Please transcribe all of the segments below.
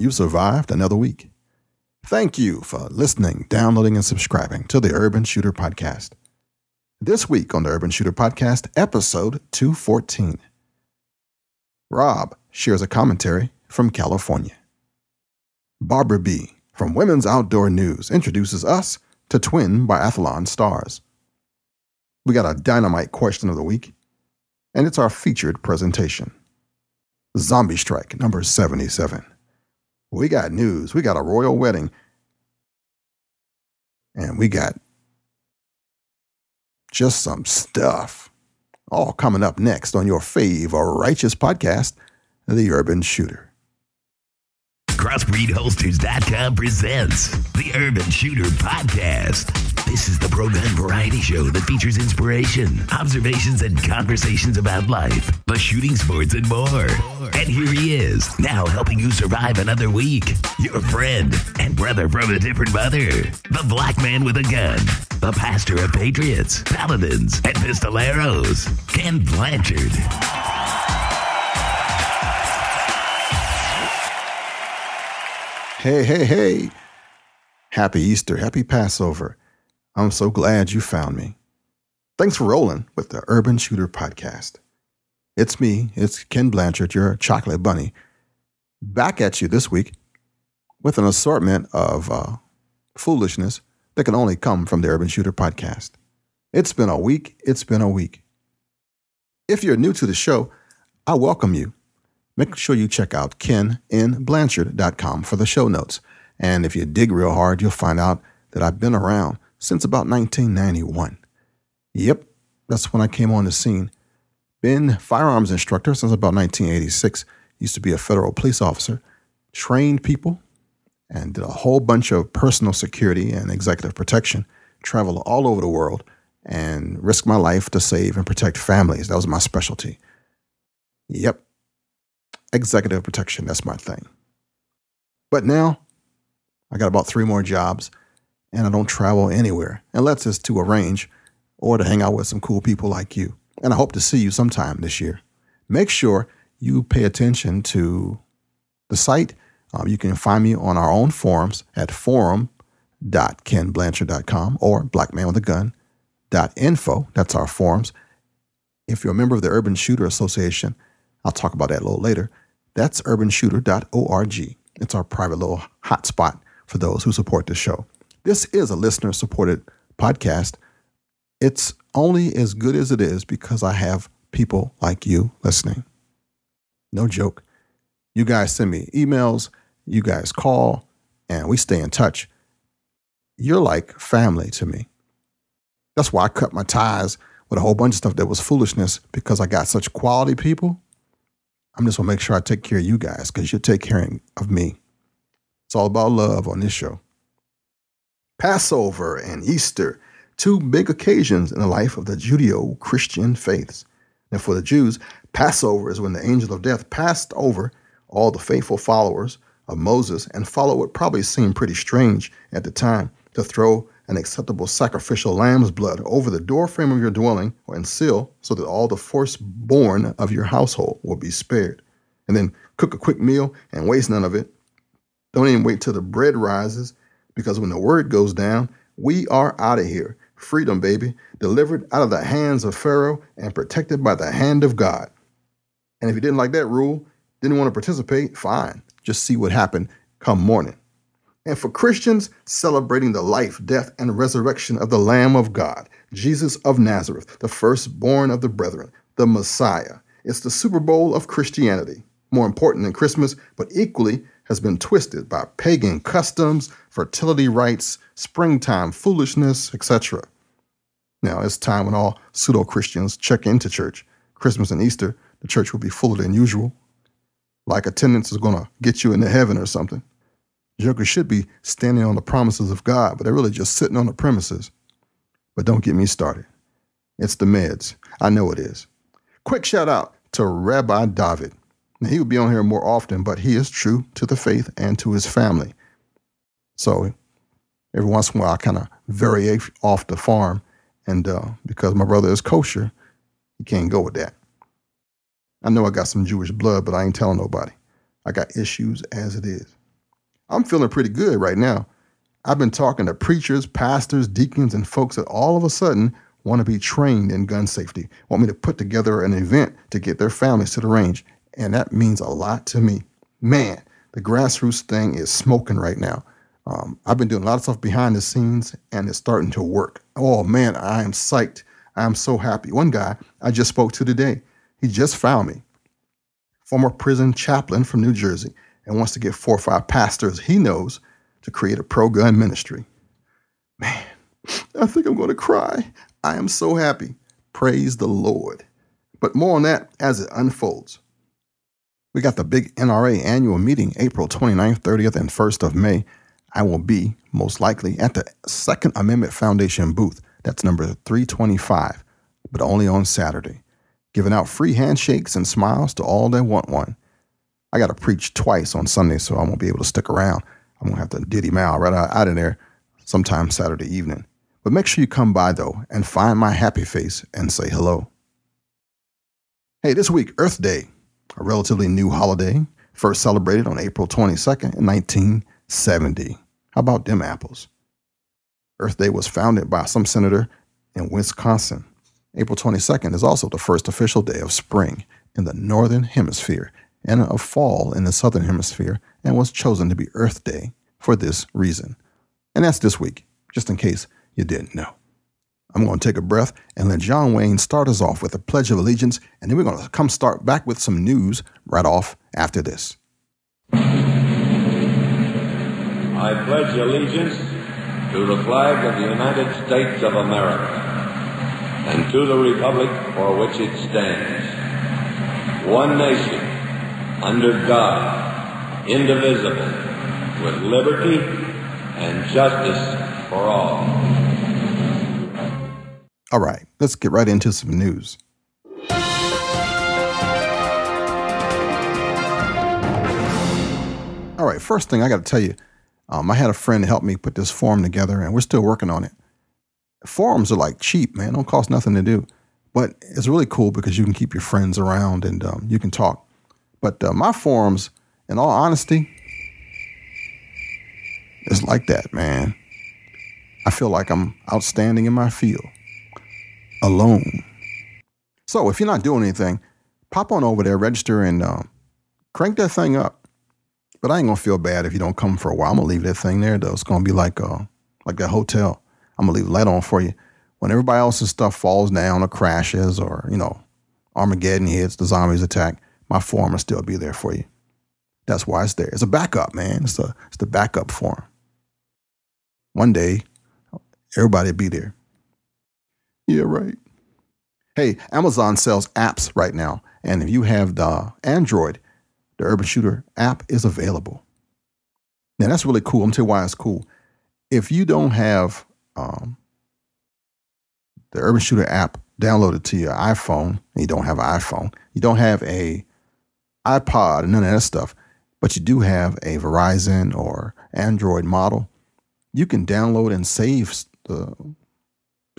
you survived another week. Thank you for listening, downloading, and subscribing to the Urban Shooter Podcast. This week on the Urban Shooter Podcast, episode 214, Rob shares a commentary from California. Barbara B. from Women's Outdoor News introduces us to twin biathlon stars. We got a dynamite question of the week, and it's our featured presentation. Zombie Strike number 77. We got news, we got a royal wedding, and we got just some stuff. All coming up next on your fave or righteous podcast, The Urban Shooter. Crossbreedholsters.com presents the Urban Shooter Podcast. This is the pro-gun variety show that features inspiration, observations, and conversations about life, the shooting sports, and more. And here he is, now helping you survive another week, your friend and brother from a different mother, the black man with a gun, the pastor of patriots, paladins, and pistoleros, Ken Blanchard. Hey, hey, hey. Happy Easter. Happy Passover. I'm so glad you found me. Thanks for rolling with the Urban Shooter Podcast. It's me. It's Ken Blanchard, your chocolate bunny, back at you this week with an assortment of foolishness that can only come from the Urban Shooter Podcast. It's been a week. It's been a week. If you're new to the show, I welcome you. Make sure you check out kennblanchard.com for the show notes. And if you dig real hard, you'll find out that I've been around since about 1991. Yep, that's when I came on the scene. Been firearms instructor since about 1986. Used to be a federal police officer. Trained people and did a whole bunch of personal security and executive protection. Traveled all over the world and risked my life to save and protect families. That was my specialty. Yep. Executive protection, that's my thing. But now, I got about 3 more jobs, and I don't travel anywhere, unless it's to arrange or to hang out with some cool people like you. And I hope to see you sometime this year. Make sure you pay attention to the site. You can find me on our own forums at forum.kenblancher.com or blackmanwithagun.info. That's our forums. If you're a member of the Urban Shooter Association, I'll talk about that a little later. That's urbanshooter.org. It's our private little hotspot for those who support the show. This is a listener-supported podcast. It's only as good as it is because I have people like you listening. No joke. You guys send me emails, you guys call, and we stay in touch. You're like family to me. That's why I cut my ties with a whole bunch of stuff that was foolishness, because I got such quality people. I'm just going to make sure I take care of you guys because you'll take care of me. It's all about love on this show. Passover and Easter, 2 big occasions in the life of the Judeo-Christian faiths. And for the Jews, Passover is when the angel of death passed over all the faithful followers of Moses and followed what probably seemed pretty strange at the time to throw an acceptable sacrificial lamb's blood over the doorframe of your dwelling or in seal so that all the firstborn of your household will be spared. And then cook a quick meal and waste none of it. Don't even wait till the bread rises, because when the word goes down, we are out of here. Freedom, baby, delivered out of the hands of Pharaoh and protected by the hand of God. And if you didn't like that rule, didn't want to participate, fine. Just see what happened come morning. And for Christians, celebrating the life, death, and resurrection of the Lamb of God, Jesus of Nazareth, the firstborn of the brethren, the Messiah. It's the Super Bowl of Christianity, more important than Christmas, but equally has been twisted by pagan customs, fertility rites, springtime foolishness, etc. Now, it's time when all pseudo-Christians check into church. Christmas and Easter, the church will be fuller than usual, like attendance is going to get you into heaven or something. Jokers should be standing on the promises of God, but they're really just sitting on the premises. But don't get me started. It's the meds. I know it is. Quick shout out to Rabbi David. Now, he will be on here more often, but he is true to the faith and to his family. So every once in a while, I kind of vary off the farm. And because my brother is kosher, he can't go with that. I know I got some Jewish blood, but I ain't telling nobody. I got issues as it is. I'm feeling pretty good right now. I've been talking to preachers, pastors, deacons, and folks that all of a sudden want to be trained in gun safety, want me to put together an event to get their families to the range. And that means a lot to me. Man, the grassroots thing is smoking right now. I've been doing a lot of stuff behind the scenes, and it's starting to work. Oh, man, I am psyched. I'm so happy. One guy I just spoke to today, he just found me. Former prison chaplain from New Jersey, and wants to get 4 or 5 pastors he knows to create a pro-gun ministry. Man, I think I'm going to cry. I am so happy. Praise the Lord. But more on that as it unfolds. We got the big NRA annual meeting, April 29th, 30th, and 1st of May. I will be, most likely, at the Second Amendment Foundation booth. That's number 325, but only on Saturday. Giving out free handshakes and smiles to all that want one. I got to preach twice on Sunday, so I won't be able to stick around. I'm going to have to diddy mile right out of there sometime Saturday evening. But make sure you come by, though, and find my happy face and say hello. Hey, this week, Earth Day, a relatively new holiday, first celebrated on April 22nd in 1970. How about them apples? Earth Day was founded by some senator in Wisconsin. April 22nd is also the first official day of spring in the Northern Hemisphere and of fall in the Southern Hemisphere, and was chosen to be Earth Day for this reason. And that's this week, just in case you didn't know. I'm going to take a breath and let John Wayne start us off with a Pledge of Allegiance, and then we're going to come start back with some news right off after this. I pledge allegiance to the flag of the United States of America and to the republic for which it stands, one nation, under God, indivisible, with liberty and justice for all. All right, let's get right into some news. All right, first thing I got to tell you, I had a friend help me put this forum together, and we're still working on it. Forums are like cheap, man. Don't cost nothing to do. But it's really cool because you can keep your friends around and you can talk. But my forums, in all honesty, it's like that, man. I feel like I'm outstanding in my field, alone. So if you're not doing anything, pop on over there, register, and crank that thing up. But I ain't going to feel bad if you don't come for a while. I'm going to leave that thing there, though. It's going to be like that hotel. I'm going to leave the light on for you. When everybody else's stuff falls down or crashes or, Armageddon hits, the zombies attack, my forum will still be there for you. That's why it's there. It's a backup, man. It's the backup forum. One day, everybody will be there. Yeah, right. Hey, Amazon sells apps right now. And if you have the Android, the Urban Shooter app is available. Now, that's really cool. I'm going to tell you why it's cool. If you don't have the Urban Shooter app downloaded to your iPhone, and you don't have an iPhone, you don't have a iPod and none of that stuff, but you do have a Verizon or Android model, you can download and save the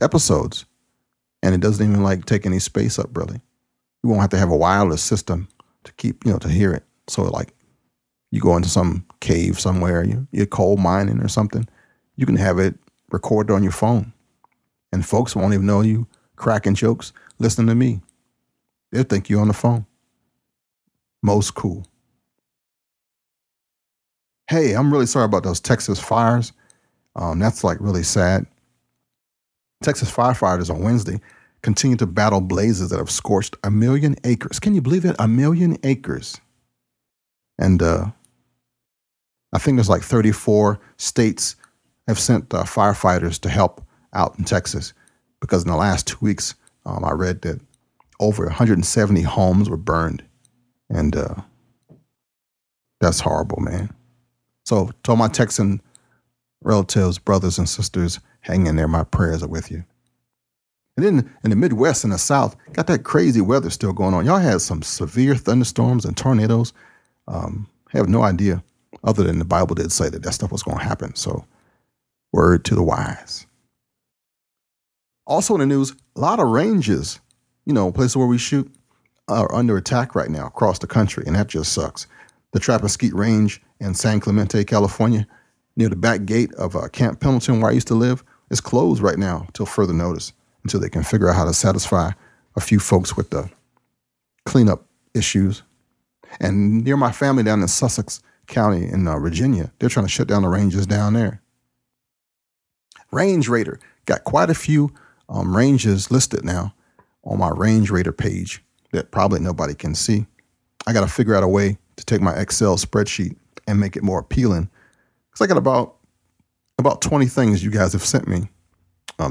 episodes, and it doesn't even take any space up, really. You won't have to have a wireless system to keep, to hear it. So you go into some cave somewhere, you're coal mining or something, you can have it recorded on your phone, and folks won't even know you cracking jokes listening to me. They'll think you're on the phone. Most cool. Hey, I'm really sorry about those Texas fires. That's really sad. Texas firefighters on Wednesday continue to battle blazes that have scorched 1 million acres. Can you believe it? 1 million acres. And I think there's 34 states have sent firefighters to help out in Texas, because in the last 2 weeks, I read that over 170 homes were burned. And that's horrible, man. So to all my Texan relatives, brothers and sisters, hang in there. My prayers are with you. And then in the Midwest and the South, got that crazy weather still going on. Y'all had some severe thunderstorms and tornadoes. I have no idea, other than the Bible did say that stuff was going to happen. So word to the wise. Also in the news, a lot of ranges, places where we shoot, are under attack right now across the country, and that just sucks. the Trappaskeet Range in San Clemente, California, near the back gate of Camp Pendleton, where I used to live, is closed right now till further notice, until they can figure out how to satisfy a few folks with the cleanup issues. And near my family down in Sussex County in Virginia, they're trying to shut down the ranges down there. Range Raider. Got quite a few ranges listed now on my Range Raider page that probably nobody can see. I got to figure out a way to take my Excel spreadsheet and make it more appealing, because I got about 20 things you guys have sent me,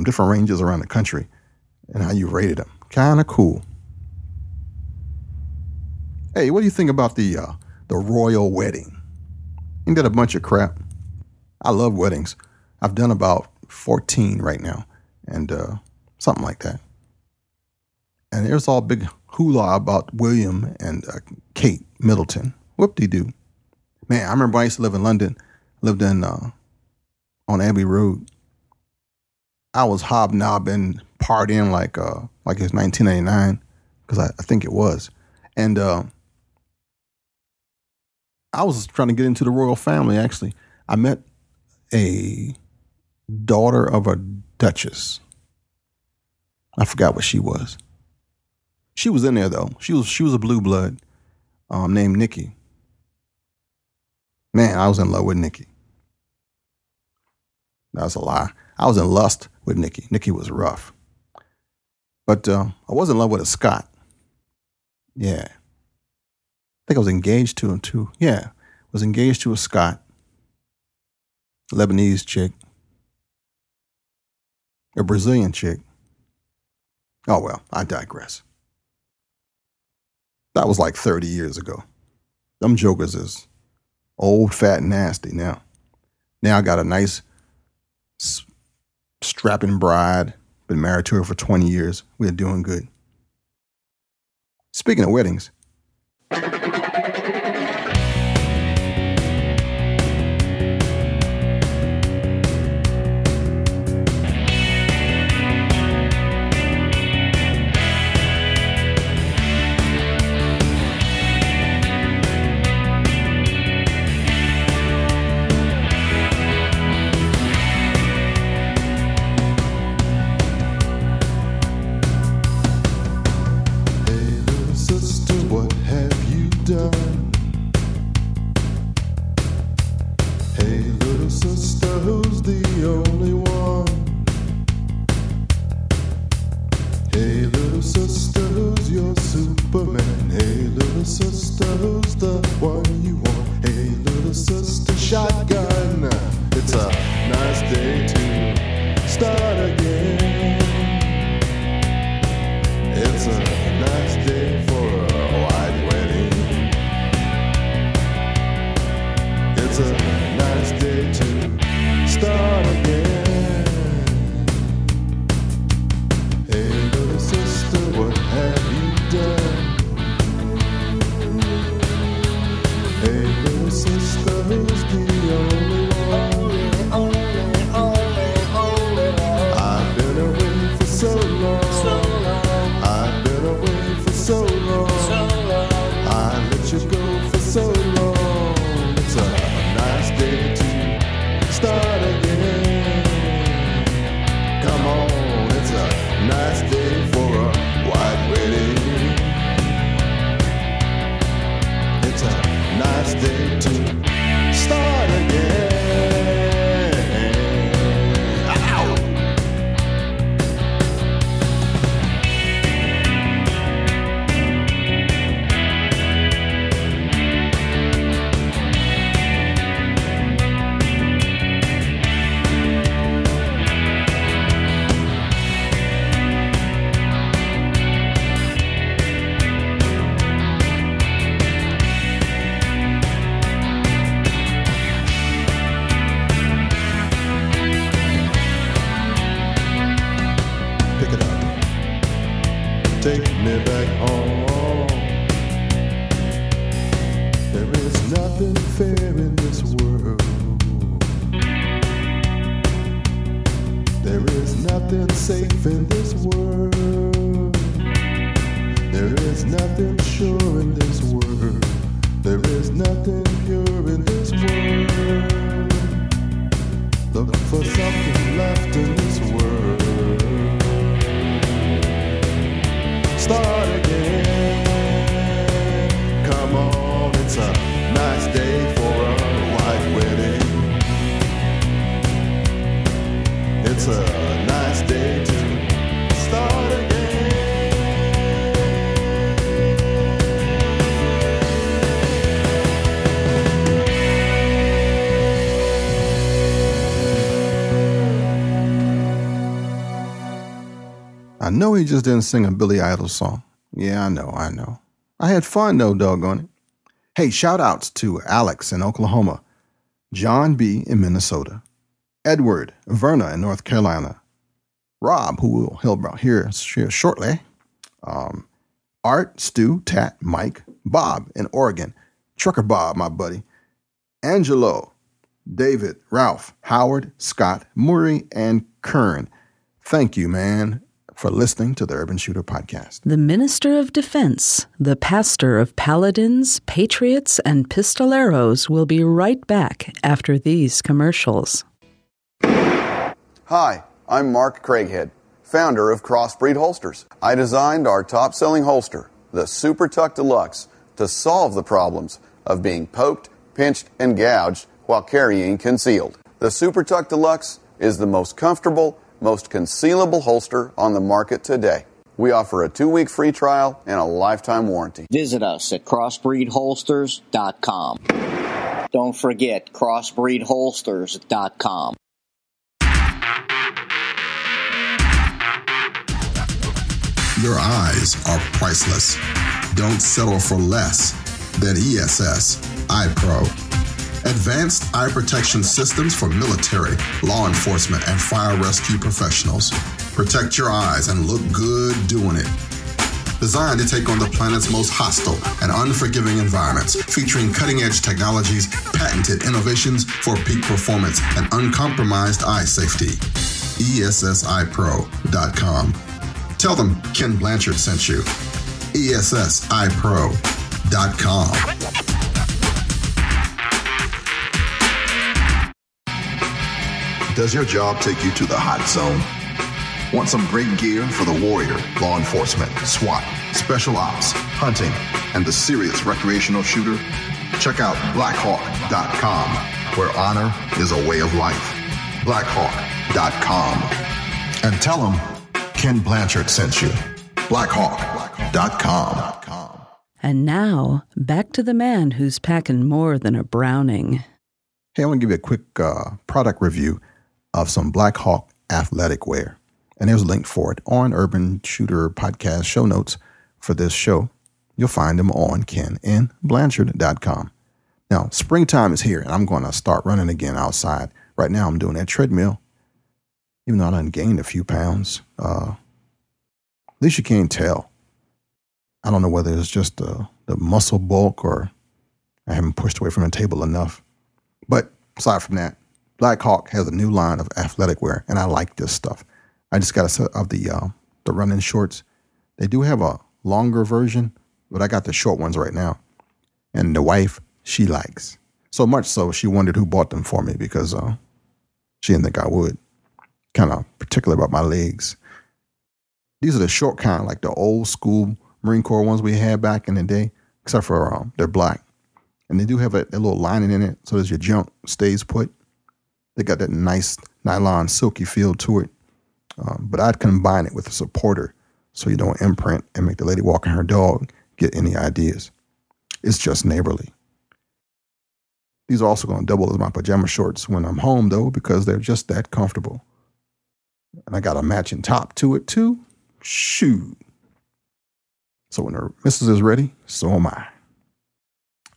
different ranges around the country and how you rated them. Kind of cool. Hey, what do you think about the royal wedding? Ain't that a bunch of crap? I love weddings. I've done about 14 right now, and something like that. And there's all big hula about William and Kate Middleton. Whoop-de-doo. Man, I remember I used to live in London, lived in on Abbey Road. I was hobnobbing, partying like it was 1989, because I think it was. And I was trying to get into the royal family, actually. I met a daughter of a duchess. I forgot what she was. She was in there though. She was a blue blood, named Nikki. Man, I was in love with Nikki. That's a lie. I was in lust with Nikki. Nikki was rough, but I was in love with a Scot. Yeah, I think I was engaged to him too. Yeah, was engaged to a Scot, Lebanese chick. A Brazilian chick. Oh, well, I digress. That was like 30 years ago. Them jokers is old, fat, and nasty now. Now I got a nice strapping bride. Been married to her for 20 years. We're doing good. Speaking of weddings. There is nothing sure in this world. There is nothing No, he just didn't sing a Billy Idol song. Yeah, I know. I had fun, though, doggone it. Hey, shout-outs to Alex in Oklahoma, John B. in Minnesota, Edward Verna in North Carolina, Rob, who we'll help out here shortly, Art, Stu, Tat, Mike, Bob in Oregon, Trucker Bob, my buddy, Angelo, David, Ralph, Howard, Scott, Murray, and Kern. Thank you, man, for listening to the Urban Shooter Podcast. The Minister of Defense, the pastor of Paladins, Patriots, and Pistoleros will be right back after these commercials. Hi, I'm Mark Craighead, founder of Crossbreed Holsters. I designed our top-selling holster, the Super Tuck Deluxe, to solve the problems of being poked, pinched, and gouged while carrying concealed. The Super Tuck Deluxe is the most comfortable, most concealable holster on the market today. We offer a 2-week free trial and a lifetime warranty. Visit us at crossbreedholsters.com. Don't forget crossbreedholsters.com. Your eyes are priceless. Don't settle for less than ESS iPro. Advanced eye protection systems for military, law enforcement, and fire rescue professionals. Protect your eyes and look good doing it. Designed to take on the planet's most hostile and unforgiving environments, featuring cutting-edge technologies, patented innovations for peak performance, and uncompromised eye safety. ESSiPro.com. Tell them Ken Blanchard sent you. ESSiPro.com. Does your job take you to the hot zone? Want some great gear for the warrior, law enforcement, SWAT, special ops, hunting, and the serious recreational shooter? Check out blackhawk.com, where honor is a way of life. Blackhawk.com. And tell them Ken Blanchard sent you. Blackhawk.com. And now, back to the man who's packing more than a Browning. Hey, I want to give you a quick product review of some Blackhawk athletic wear. And there's a link for it on Urban Shooter Podcast show notes for this show. You'll find them on kennblanchard.com. Now, springtime is here, and I'm going to start running again outside. Right now, I'm doing that treadmill. Even though I done gained a few pounds, at least you can't tell. I don't know whether it's just the muscle bulk or I haven't pushed away from the table enough. But aside from that, Blackhawk has a new line of athletic wear, and I like this stuff. I just got a set of the running shorts. They do have a longer version, but I got the short ones right now. And the wife, she likes. So much so, she wondered who bought them for me because she didn't think I would. Kind of particular about my legs. These are the short kind, like the old school Marine Corps ones we had back in the day, except for they're black. And they do have a little lining in it so that your junk stays put. They got that nice nylon silky feel to it. But I'd combine it with a supporter so you don't imprint and make the lady walking her dog get any ideas. It's just neighborly. These are also going to double as my pajama shorts when I'm home, though, because they're just that comfortable. And I got a matching top to it, too. Shoot. So when her missus is ready, so am I.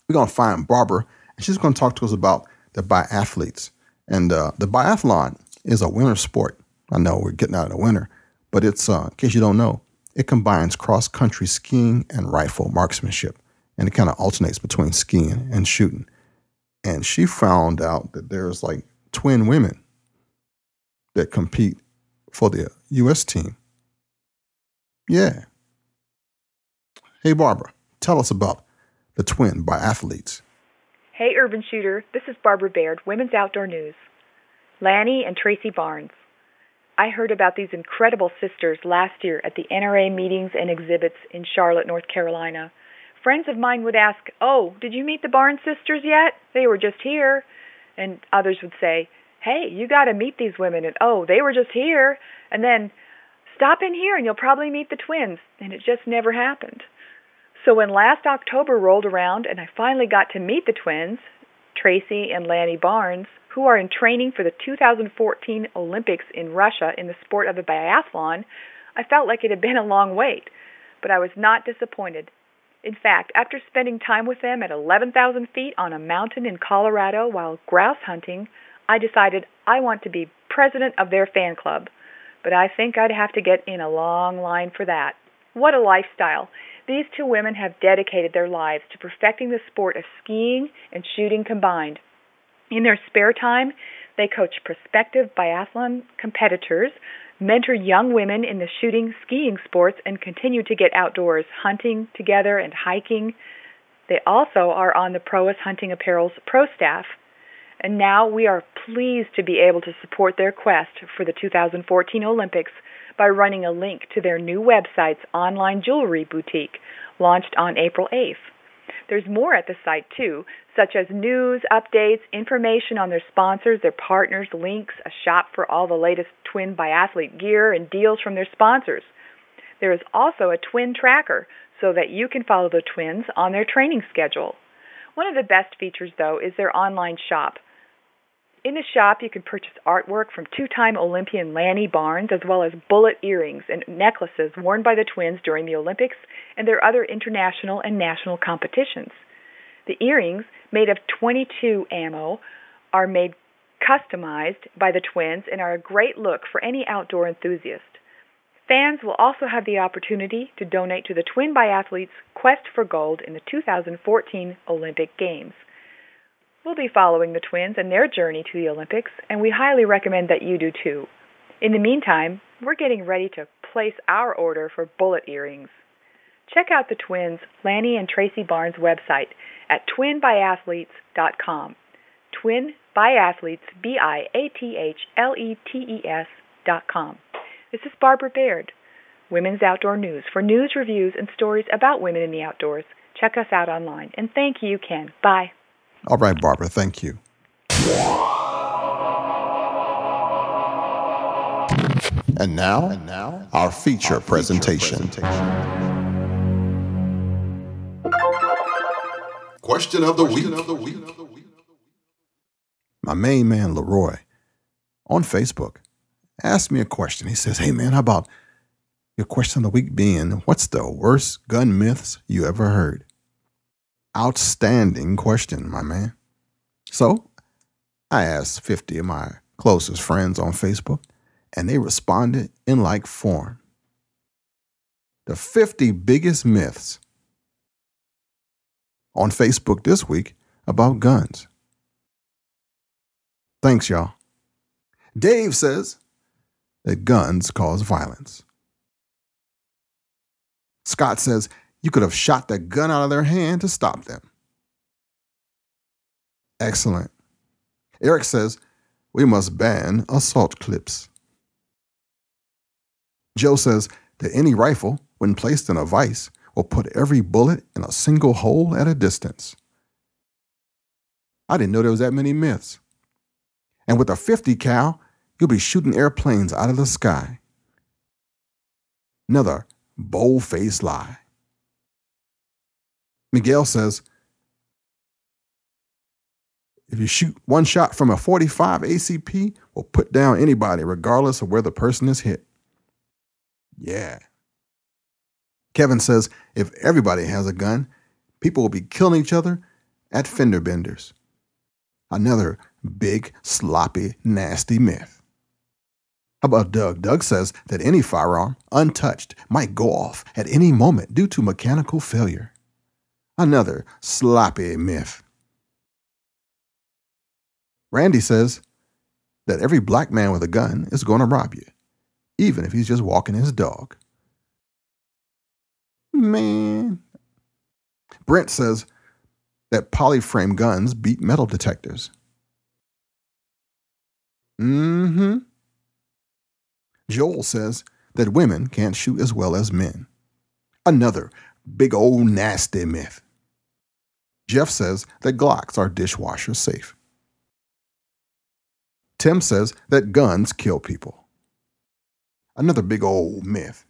We're going to find Barbara, and she's going to talk to us about the biathletes. And the biathlon is a winter sport. I know we're getting out of the winter, but it's, in case you don't know, it combines cross-country skiing and rifle marksmanship, and it kind of alternates between skiing and shooting. And she found out that there's like twin women that compete for the U.S. team. Yeah. Hey, Barbara, tell us about the Twin Biathletes. Hey, Urban Shooter. This is Barbara Baird, Women's Outdoor News. Lanny and Tracy Barnes. I heard about these incredible sisters last year at the NRA meetings and exhibits in Charlotte, North Carolina. Friends of mine would ask, "Oh, did you meet the Barnes sisters yet? They were just here." And others would say, "Hey, you got to meet these women." And, "Oh, they were just here." And then, "Stop in here and you'll probably meet the twins." And it just never happened. So when last October rolled around and I finally got to meet the twins, Tracy and Lanny Barnes, who are in training for the 2014 Olympics in Russia in the sport of the biathlon, I felt like it had been a long wait, but I was not disappointed. In fact, after spending time with them at 11,000 feet on a mountain in Colorado while grouse hunting, I decided I want to be president of their fan club, but I think I'd have to get in a long line for that. What a lifestyle! These two women have dedicated their lives to perfecting the sport of skiing and shooting combined. In their spare time, they coach prospective biathlon competitors, mentor young women in the shooting, skiing sports, and continue to get outdoors hunting together and hiking. They also are on the ProWest Hunting Apparel's pro staff. And now we are pleased to be able to support their quest for the 2014 Olympics by running a link to their new website's online jewelry boutique, launched on April 8th. There's more at the site, too, such as news, updates, information on their sponsors, their partners, links, a shop for all the latest Twin Biathlete gear, and deals from their sponsors. There is also a Twin Tracker so that you can follow the twins on their training schedule. One of the best features, though, is their online shop. In the shop, you can purchase artwork from two-time Olympian Lanny Barnes, as well as bullet earrings and necklaces worn by the twins during the Olympics and their other international and national competitions. The earrings, made of .22 ammo, are made customized by the twins and are a great look for any outdoor enthusiast. Fans will also have the opportunity to donate to the Twin Biathletes' quest for gold in the 2014 Olympic Games. We'll be following the twins and their journey to the Olympics, and we highly recommend that you do too. In the meantime, we're getting ready to place our order for bullet earrings. Check out the twins, Lanny and Tracy Barnes' website at twinbiathletes.com. Twin Biathletes, biathletes.com. This is Barbara Baird, Women's Outdoor News. For news, reviews, and stories about women in the outdoors, check us out online. And thank you, Ken. Bye. All right, Barbara, thank you. And now, our feature presentation. Question of the week. My main man, Leroy, on Facebook, asked me a question. He says, hey, man, how about your question of the week being, what's the worst gun myths you ever heard? Outstanding question, my man. So I asked 50 of my closest friends on Facebook, and they responded in like form. The 50 biggest myths on Facebook this week about guns. Thanks, y'all. Dave says that guns cause violence. Scott says, you could have shot that gun out of their hand to stop them. Excellent. Eric says, we must ban assault clips. Joe says that any rifle, when placed in a vise, will put every bullet in a single hole at a distance. I didn't know there was that many myths. And with a 50 cal, you'll be shooting airplanes out of the sky. Another bold-faced lie. Miguel says, if you shoot one shot from a .45 ACP, we'll put down anybody regardless of where the person is hit. Yeah. Kevin says, if everybody has a gun, people will be killing each other at fender benders. Another big, sloppy, nasty myth. How about Doug? Doug says that any firearm, untouched, might go off at any moment due to mechanical failure. Another sloppy myth. Randy says that every black man with a gun is going to rob you, even if he's just walking his dog. Man. Brent says that polyframe guns beat metal detectors. Joel says that women can't shoot as well as men. Another big old nasty myth. Jeff says that Glocks are dishwasher safe. Tim says that guns kill people. Another big old myth.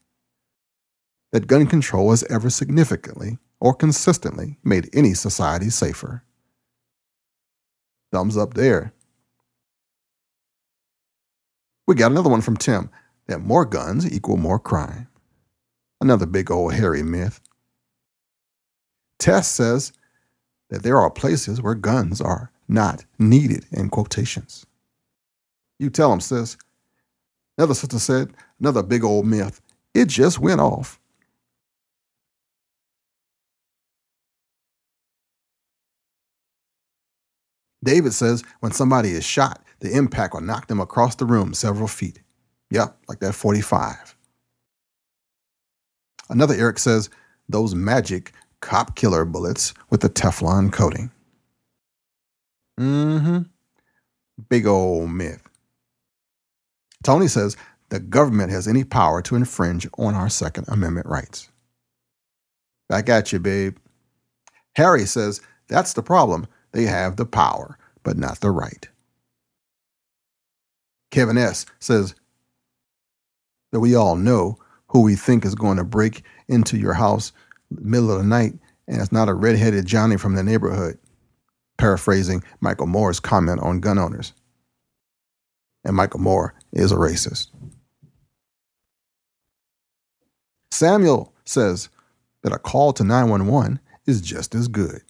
That gun control has ever significantly or consistently made any society safer. Thumbs up there. We got another one from Tim. that more guns equal more crime. Another big old hairy myth. Tess says that there are places where guns are not needed, in quotations. You tell them, sis. Another sister said, another big old myth. It just went off. David says when somebody is shot, the impact will knock them across the room several feet. Yep, like that 45. Another Eric says those magic cop killer bullets with the Teflon coating. Big old myth. Tony says the government has any power to infringe on our Second Amendment rights. Back at you, babe. Harry says that's the problem. They have the power, but not the right. Kevin S. says that we all know who we think is going to break into your house in the middle of the night, and it's not a redheaded Johnny from the neighborhood, paraphrasing Michael Moore's comment on gun owners. And Michael Moore is a racist. Samuel says that a call to 911 is just as good.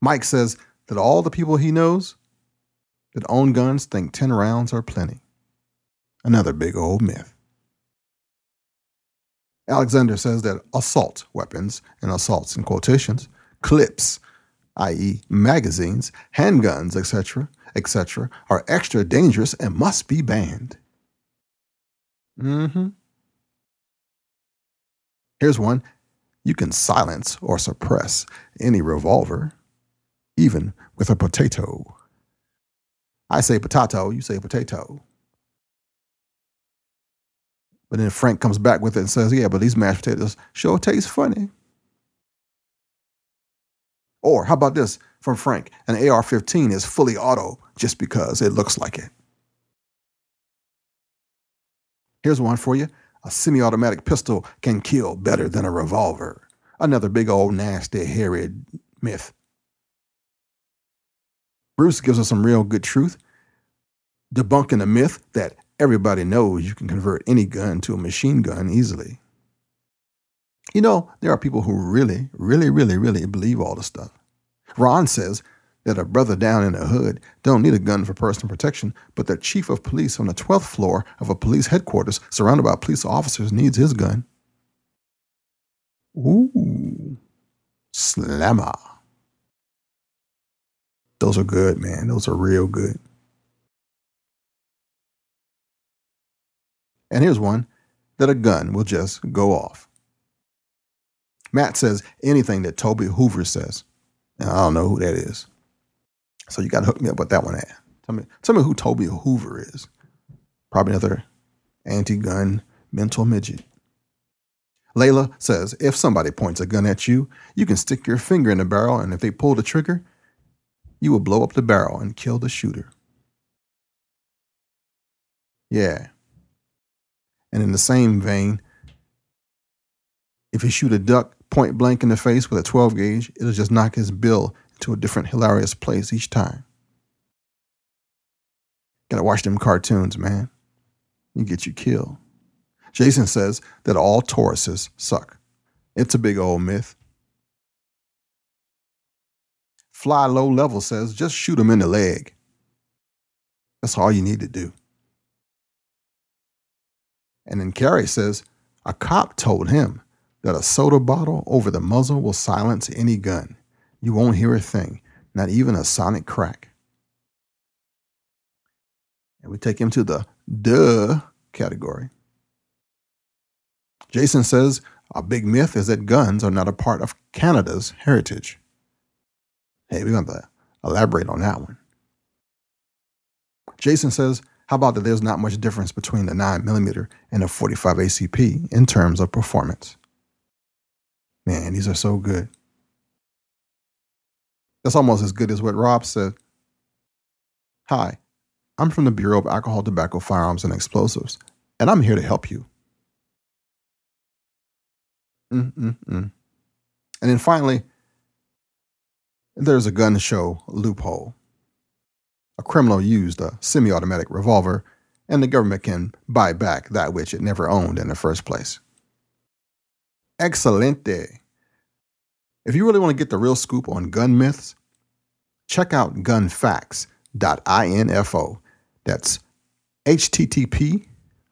Mike says that all the people he knows that own guns think 10 rounds are plenty. Another big old myth. Alexander says that assault weapons, and assaults in quotations, clips, i.e. magazines, handguns, etc., are extra dangerous and must be banned. Here's one. You can silence or suppress any revolver, even with a potato. I say potato, you say potato. But then Frank comes back with it and says, yeah, but these mashed potatoes sure taste funny. Or how about this from Frank? An AR-15 is fully auto just because it looks like it. Here's one for you. A semi-automatic pistol can kill better than a revolver. Another big old nasty hairy myth. Bruce gives us some real good truth, debunking the myth that everybody knows you can convert any gun to a machine gun easily. You know, there are people who really believe all this stuff. Ron says that a brother down in the hood don't need a gun for personal protection, but the chief of police on the 12th floor of a police headquarters surrounded by police officers needs his gun. Ooh, slammer. Those are good, man. Those are real good. And here's one that a gun will just go off. Matt says anything that Toby Hoover says. And I don't know who that is. So you got to hook me up with that one. Tell me who Toby Hoover is. Probably another anti-gun mental midget. Layla says if somebody points a gun at you, you can stick your finger in the barrel, and if they pull the trigger, you will blow up the barrel and kill the shooter. Yeah. And in the same vein, if you shoot a duck point blank in the face with a 12 gauge, it'll just knock his bill into a different hilarious place each time. Gotta watch them cartoons, man. You get you killed. Jason says that all Tauruses suck. It's a big old myth. Fly Low Level says, just shoot him in the leg. That's all you need to do. And then Carrie says, a cop told him that a soda bottle over the muzzle will silence any gun. You won't hear a thing, not even a sonic crack. And we take him to the duh category. Jason says, a big myth is that guns are not a part of Canada's heritage. Hey, we're going to elaborate on that one. Jason says, how about that there's not much difference between the 9mm and the .45 ACP in terms of performance? Man, these are so good. That's almost as good as what Rob said. Hi, I'm from the Bureau of Alcohol, Tobacco, Firearms, and Explosives, and I'm here to help you. And then finally, there's a gun show loophole. a criminal used a semi-automatic revolver, and the government can buy back that which it never owned in the first place. Excelente! If you really want to get the real scoop on gun myths, check out gunfacts.info. That's HTTP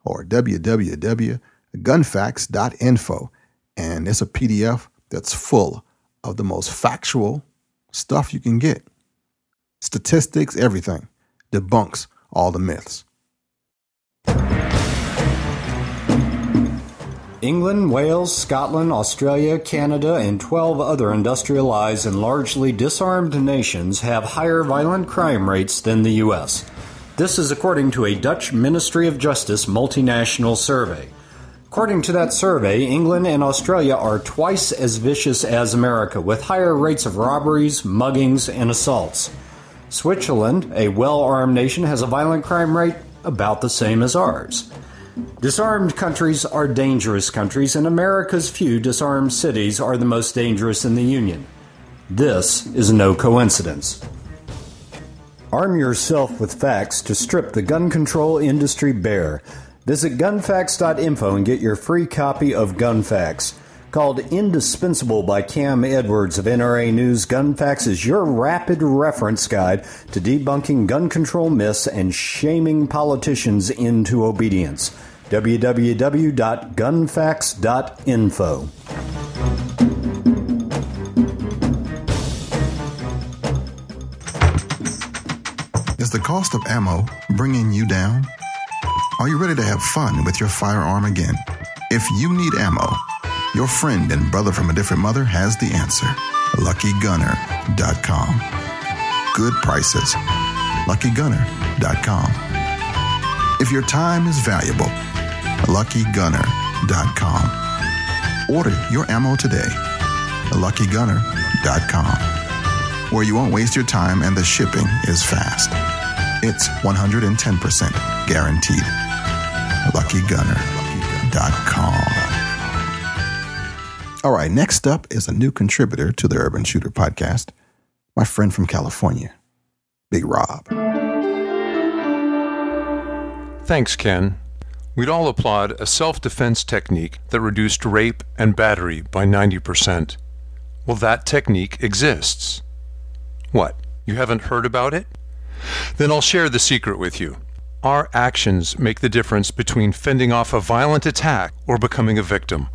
or www.gunfacts.info. And it's a PDF that's full of the most factual stuff you can get. Statistics, everything. Debunks all the myths. England, Wales, Scotland, Australia, Canada, and 12 other industrialized and largely disarmed nations have higher violent crime rates than the U.S. This is according to a Dutch Ministry of Justice multinational survey. According to that survey, England and Australia are twice as vicious as America, with higher rates of robberies, muggings, and assaults. Switzerland, a well-armed nation, has a violent crime rate about the same as ours. Disarmed countries are dangerous countries, and America's few disarmed cities are the most dangerous in the Union. This is no coincidence. Arm yourself with facts to strip the gun control industry bare. Visit gunfacts.info and get your free copy of Gun Facts. Called Indispensable by Cam Edwards of NRA News, Gun Facts is your rapid reference guide to debunking gun control myths and shaming politicians into obedience. www.gunfacts.info. Is the cost of ammo bringing you down? Are you ready to have fun with your firearm again? If you need ammo, your friend and brother from a different mother has the answer. LuckyGunner.com. Good prices. LuckyGunner.com. If your time is valuable, LuckyGunner.com. Order your ammo today. LuckyGunner.com. Where you won't waste your time and the shipping is fast. It's 110% guaranteed. LuckyGunner.com. All right, next up is a new contributor to the Urban Shooter Podcast, my friend from California, Big Rob. Thanks, Ken. We'd all applaud a self-defense technique that reduced rape and battery by 90%. Well, that technique exists. What, you haven't heard about it? Then I'll share the secret with you. Our actions make the difference between fending off a violent attack or becoming a victim.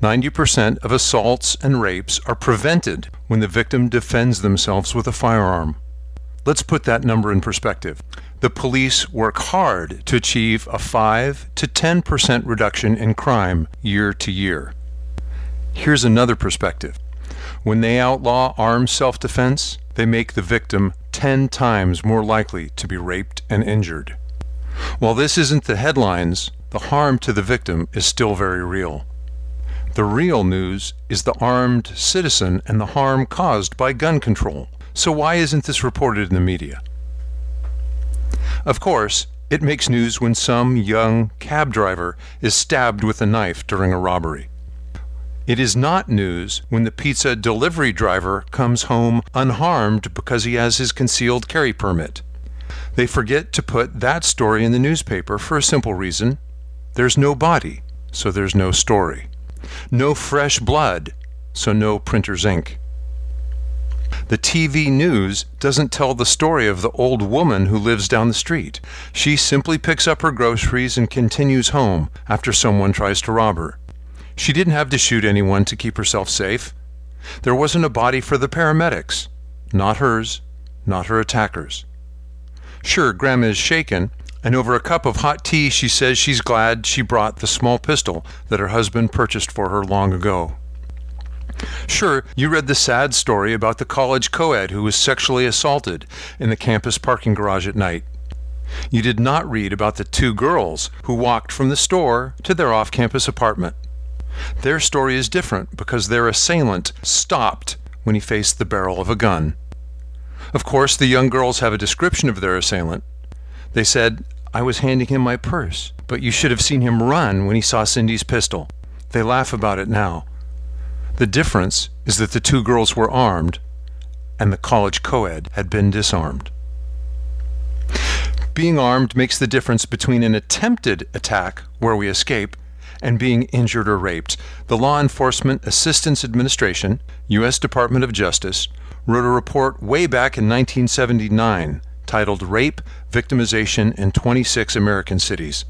90% of assaults and rapes are prevented when the victim defends themselves with a firearm. Let's put that number in perspective. The police work hard to achieve a 5 to 10% reduction in crime year to year. Here's another perspective. When they outlaw armed self-defense, they make the victim 10 times more likely to be raped and injured. While this isn't the headlines, the harm to the victim is still very real. The real news is the armed citizen and the harm caused by gun control. So why isn't this reported in the media? Of course, it makes news when some young cab driver is stabbed with a knife during a robbery. It is not news when the pizza delivery driver comes home unharmed because he has his concealed carry permit. They forget to put that story in the newspaper for a simple reason. There's no body, so there's no story. No fresh blood, so no printer's ink. The TV news doesn't tell the story of the old woman who lives down the street. She simply picks up her groceries and continues home after someone tries to rob her. She didn't have to shoot anyone to keep herself safe. There wasn't a body for the paramedics. Not hers, not her attackers. Sure, Grandma is shaken, and over a cup of hot tea, she says she's glad she brought the small pistol that her husband purchased for her long ago. Sure, you read the sad story about the college co-ed who was sexually assaulted in the campus parking garage at night. You did not read about the two girls who walked from the store to their off-campus apartment. Their story is different because their assailant stopped when he faced the barrel of a gun. Of course, the young girls have a description of their assailant. They said, "I was handing him my purse, but you should have seen him run when he saw Cindy's pistol." They laugh about it now. The difference is that the two girls were armed, and the college co-ed had been disarmed. Being armed makes the difference between an attempted attack, where we escape, and being injured or raped. The Law Enforcement Assistance Administration, U.S. Department of Justice, wrote a report way back in 1979 titled Rape, Victimization in 26 American Cities.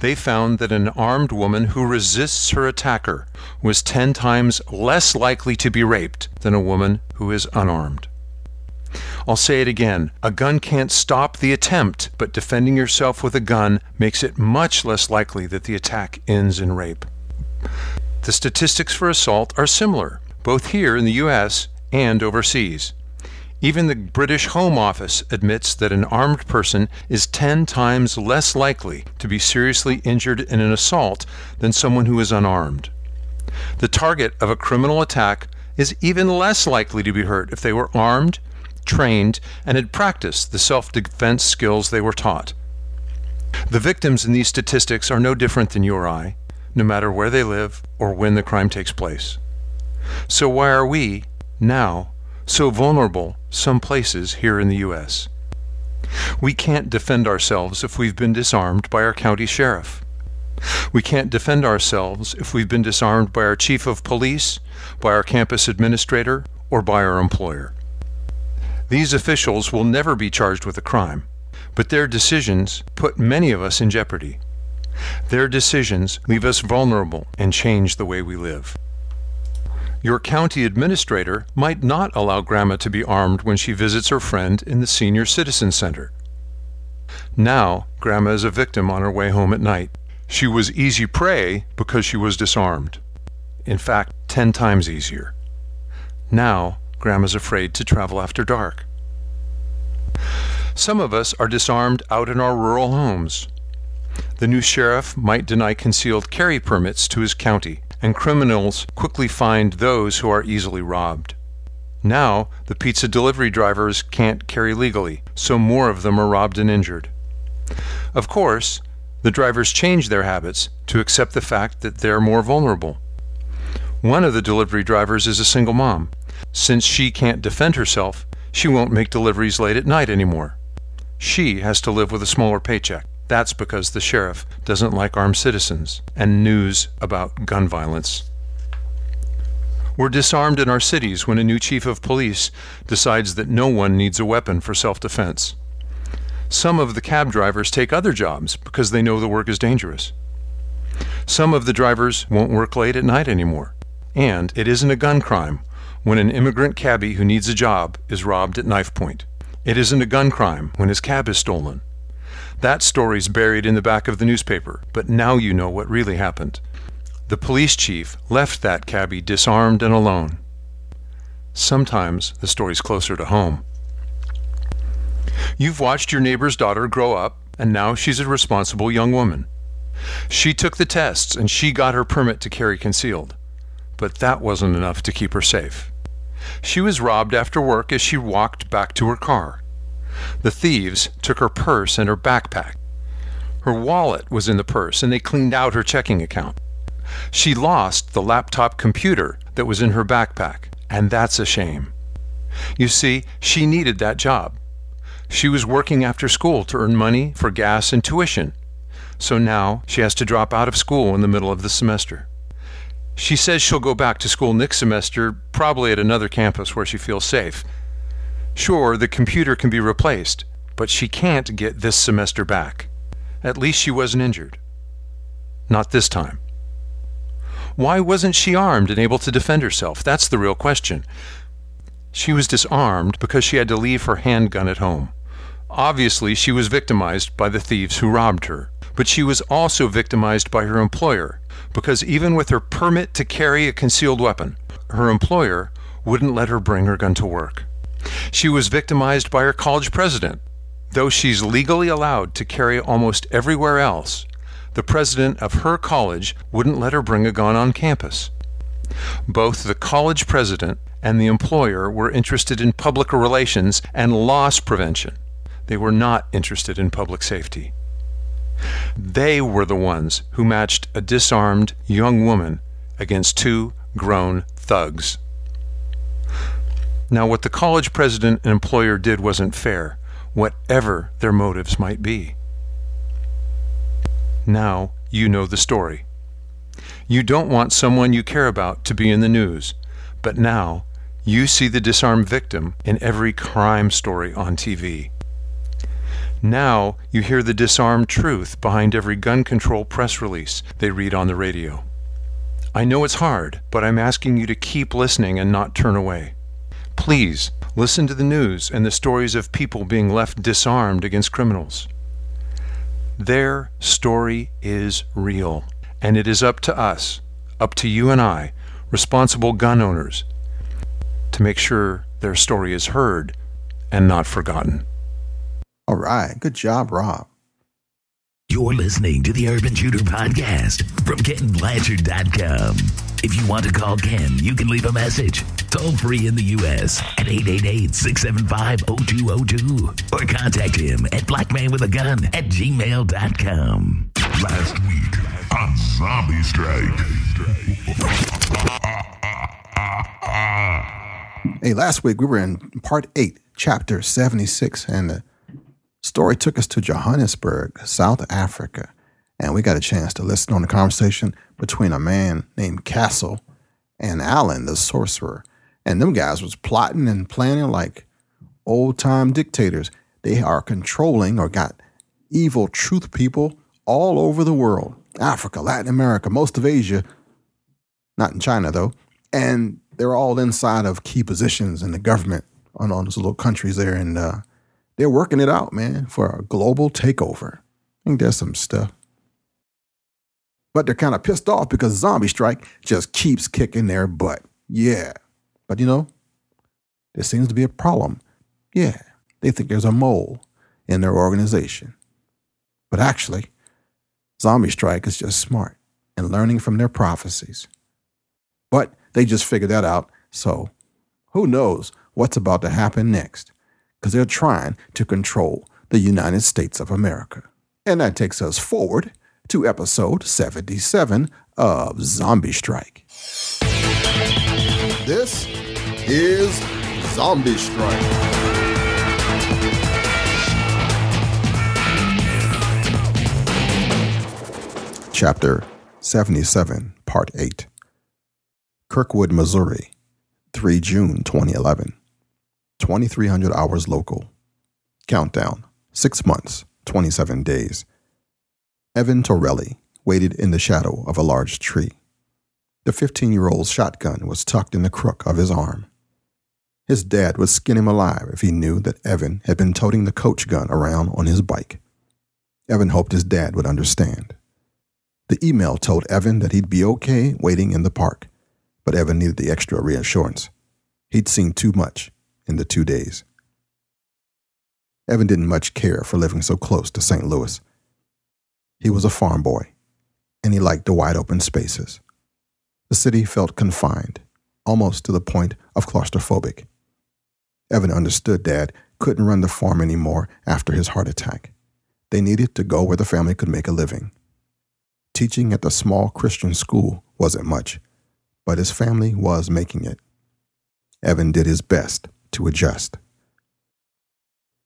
They found that an armed woman who resists her attacker was 10 times less likely to be raped than a woman who is unarmed. I'll say it again, a gun can't stop the attempt, but defending yourself with a gun makes it much less likely that the attack ends in rape. The statistics for assault are similar, both here in the U.S. and overseas. Even the British Home Office admits that an armed person is 10 times less likely to be seriously injured in an assault than someone who is unarmed. The target of a criminal attack is even less likely to be hurt if they were armed, trained, and had practiced the self-defense skills they were taught. The victims in these statistics are no different than you or I, no matter where they live or when the crime takes place. So why are we, now, so vulnerable some places here in the U.S.? We can't defend ourselves if we've been disarmed by our county sheriff. We can't defend ourselves if we've been disarmed by our chief of police, by our campus administrator, or by our employer. These officials will never be charged with a crime, but their decisions put many of us in jeopardy. Their decisions leave us vulnerable and change the way we live. Your county administrator might not allow Grandma to be armed when she visits her friend in the Senior Citizen Center. Now, Grandma is a victim on her way home at night. She was easy prey because she was disarmed. In fact, 10 times easier. Now, Grandma's afraid to travel after dark. Some of us are disarmed out in our rural homes. The new sheriff might deny concealed carry permits to his county, and criminals quickly find those who are easily robbed. Now, the pizza delivery drivers can't carry legally, so more of them are robbed and injured. Of course, the drivers change their habits to accept the fact that they're more vulnerable. One of the delivery drivers is a single mom. Since she can't defend herself, she won't make deliveries late at night anymore. She has to live with a smaller paycheck. That's because the sheriff doesn't like armed citizens and news about gun violence. We're disarmed in our cities when a new chief of police decides that no one needs a weapon for self-defense. Some of the cab drivers take other jobs because they know the work is dangerous. Some of the drivers won't work late at night anymore. And it isn't a gun crime when an immigrant cabbie who needs a job is robbed at knife point. It isn't a gun crime when his cab is stolen. That story's buried in the back of the newspaper, but now you know what really happened. The police chief left that cabbie disarmed and alone. Sometimes the story's closer to home. You've watched your neighbor's daughter grow up, and now she's a responsible young woman. She took the tests and she got her permit to carry concealed, but that wasn't enough to keep her safe. She was robbed after work as she walked back to her car. The thieves took her purse and her backpack. Her wallet was in the purse, and they cleaned out her checking account. She lost the laptop computer that was in her backpack, and that's a shame. You see, she needed that job. She was working after school to earn money for gas and tuition, so now she has to drop out of school in the middle of the semester. She says she'll go back to school next semester, probably at another campus where she feels safe. Sure, the computer can be replaced, but she can't get this semester back. At least she wasn't injured. Not this time. Why wasn't she armed and able to defend herself? That's the real question. She was disarmed because she had to leave her handgun at home. Obviously, she was victimized by the thieves who robbed her, but she was also victimized by her employer, because even with her permit to carry a concealed weapon, her employer wouldn't let her bring her gun to work. She was victimized by her college president. Though she's legally allowed to carry almost everywhere else, the president of her college wouldn't let her bring a gun on campus. Both the college president and the employer were interested in public relations and loss prevention. They were not interested in public safety. They were the ones who matched a disarmed young woman against two grown thugs. Now, what the college president and employer did wasn't fair. whatever their motives might be. Now you know the story. You don't want someone you care about to be in the news, but now you see the disarmed victim in every crime story on TV. Now you hear the disarmed truth behind every gun control press release they read on the radio. I know it's hard, but I'm asking you to keep listening and not turn away. Please listen to the news and the stories of people being left disarmed against criminals. Their story is real, and it is up to us, up to you and I, responsible gun owners, to make sure their story is heard and not forgotten. All right. Good job, Rob. You're listening to the Urban Shooter Podcast from kennblanchard.com. If you want to call Ken, you can leave a message. Toll free in the U.S. at 888-675-0202 or contact him at blackmanwithagun@gmail.com. Last week on Zombie Strike. Hey, last week we were in part 8, chapter 76, and the story took us to Johannesburg, South Africa, and we got a chance to listen on the conversation between a man named Castle and Alan, the sorcerer. And them guys was plotting and planning like old-time dictators. They are controlling or got evil truth people all over the world. Africa, Latin America, most of Asia, not in China though. And they're all inside of key positions in the government on all those little countries there, and they're working it out, man, for a global takeover. I think there's some stuff. But they're kind of pissed off because Zombie Strike just keeps kicking their butt. Yeah. But you know, there seems to be a problem. Yeah. They think there's a mole in their organization. But actually, Zombie Strike is just smart and learning from their prophecies. But they just figured that out. So who knows what's about to happen next? Because they're trying to control the United States of America. And that takes us forward to episode 77 of Zombie Strike. This is Zombie Strike. Chapter 77, Part 8. Kirkwood, Missouri, 3 June 2011. 2300 hours local. Countdown, 6 months, 27 days. Evan Torelli waited in the shadow of a large tree. The 15-year-old's shotgun was tucked in the crook of his arm. His dad would skin him alive if he knew that Evan had been toting the coach gun around on his bike. Evan hoped his dad would understand. The email told Evan that he'd be okay waiting in the park, but Evan needed the extra reassurance. He'd seen too much in the 2 days. Evan didn't much care for living so close to St. Louis. He was a farm boy, and he liked the wide open spaces. The city felt confined, almost to the point of claustrophobic. Evan understood Dad couldn't run the farm anymore after his heart attack. They needed to go where the family could make a living. Teaching at the small Christian school wasn't much, but his family was making it. Evan did his best to adjust.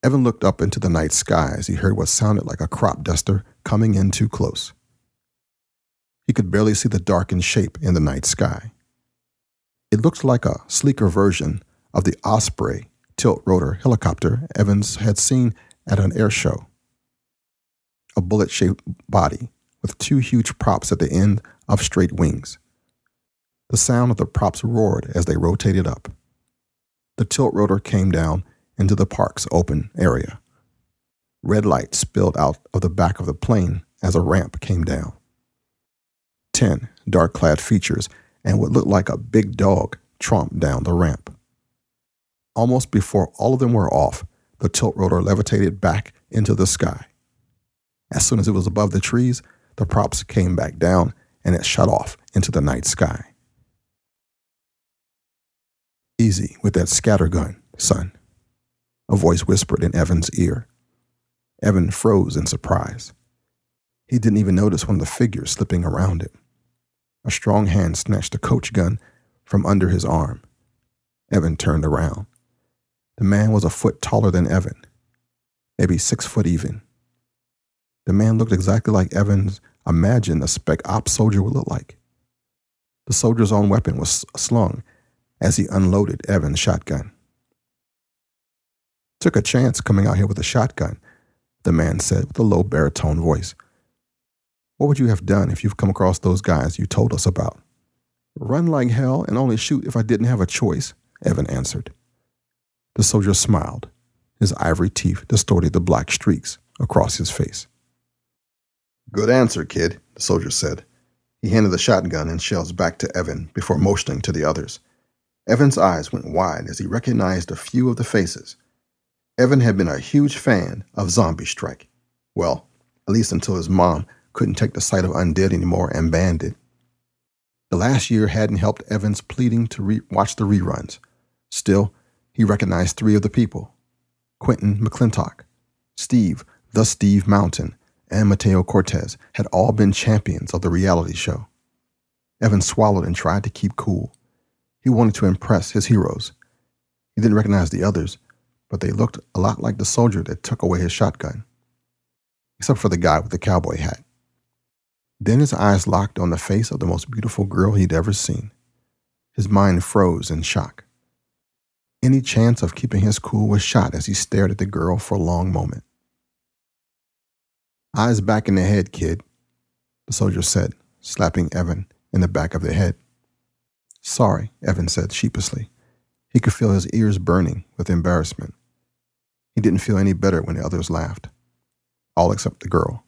Evan looked up into the night sky as he heard what sounded like a crop duster coming in too close. He could barely see the darkened shape in the night sky. It looked like a sleeker version of the Osprey tilt-rotor helicopter Evans had seen at an air show. A bullet-shaped body with 2 huge props at the end of straight wings. The sound of the props roared as they rotated up. The tilt-rotor came down into the park's open area. Red light spilled out of the back of the plane as a ramp came down. 10 dark-clad features and what looked like a big dog tromped down the ramp. Almost before all of them were off, the tilt-rotor levitated back into the sky. As soon as it was above the trees, the props came back down and it shot off into the night sky. Easy with that scattergun, son, a voice whispered in Evan's ear. Evan froze in surprise. He didn't even notice one of the figures slipping around him. A strong hand snatched the coach gun from under his arm. Evan turned around. The man was a foot taller than Evan. maybe 6 foot even. The man looked exactly like Evans imagined a spec op soldier would look like. The soldier's own weapon was slung as he unloaded Evans' shotgun. "Took a chance coming out here with a shotgun," the man said with a low baritone voice. "What would you have done if you've come across those guys you told us about?" "Run like hell and only shoot if I didn't have a choice," Evan answered. The soldier smiled. His ivory teeth distorted the black streaks across his face. "Good answer, kid," the soldier said. He handed the shotgun and shells back to Evan before motioning to the others. Evan's eyes went wide as he recognized a few of the faces. Evan had been a huge fan of Zombie Strike. Well, at least until his mom couldn't take the sight of undead anymore and banned it. The last year hadn't helped Evan's pleading to watch the reruns. Still, he recognized three of the people: Quentin McClintock, Steve Mountain, and Mateo Cortez had all been champions of the reality show. Evan swallowed and tried to keep cool. He wanted to impress his heroes. He didn't recognize the others, but they looked a lot like the soldier that took away his shotgun, except for the guy with the cowboy hat. Then his eyes locked on the face of the most beautiful girl he'd ever seen. His mind froze in shock. Any chance of keeping his cool was shot as he stared at the girl for a long moment. "Eyes back in the head, kid," the soldier said, slapping Evan in the back of the head. "Sorry," Evan said sheepishly. He could feel his ears burning with embarrassment. He didn't feel any better when the others laughed, all except the girl.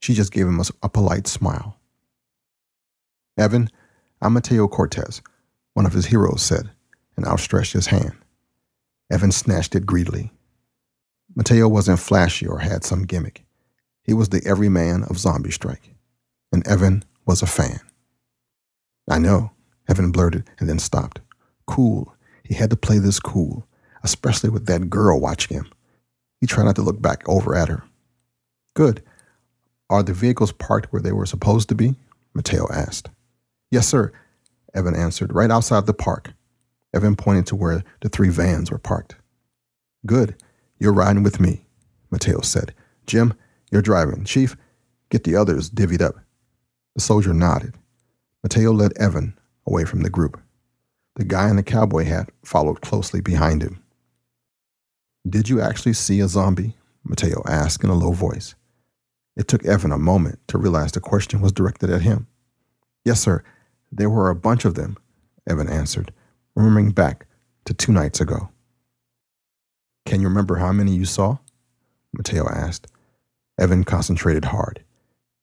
She just gave him a polite smile. "Evan, I'm Mateo Cortez," one of his heroes said, and outstretched his hand. Evan snatched it greedily. Mateo wasn't flashy or had some gimmick. He was the everyman of Zombie Strike, and Evan was a fan. "I know," Evan blurted and then stopped. Cool. He had to play this cool, especially with that girl watching him. He tried not to look back over at her. "Good. Are the vehicles parked where they were supposed to be?" Mateo asked. "Yes, sir," Evan answered, "right outside the park." Evan pointed to where the three vans were parked. "Good. You're riding with me," Mateo said. "Jim, you're driving. Chief, get the others divvied up." The soldier nodded. Mateo led Evan away from the group. The guy in the cowboy hat followed closely behind him. "Did you actually see a zombie?" Mateo asked in a low voice. It took Evan a moment to realize the question was directed at him. "Yes, sir. There were a bunch of them," Evan answered, remembering back to 2 nights ago. "Can you remember how many you saw?" Mateo asked. Evan concentrated hard.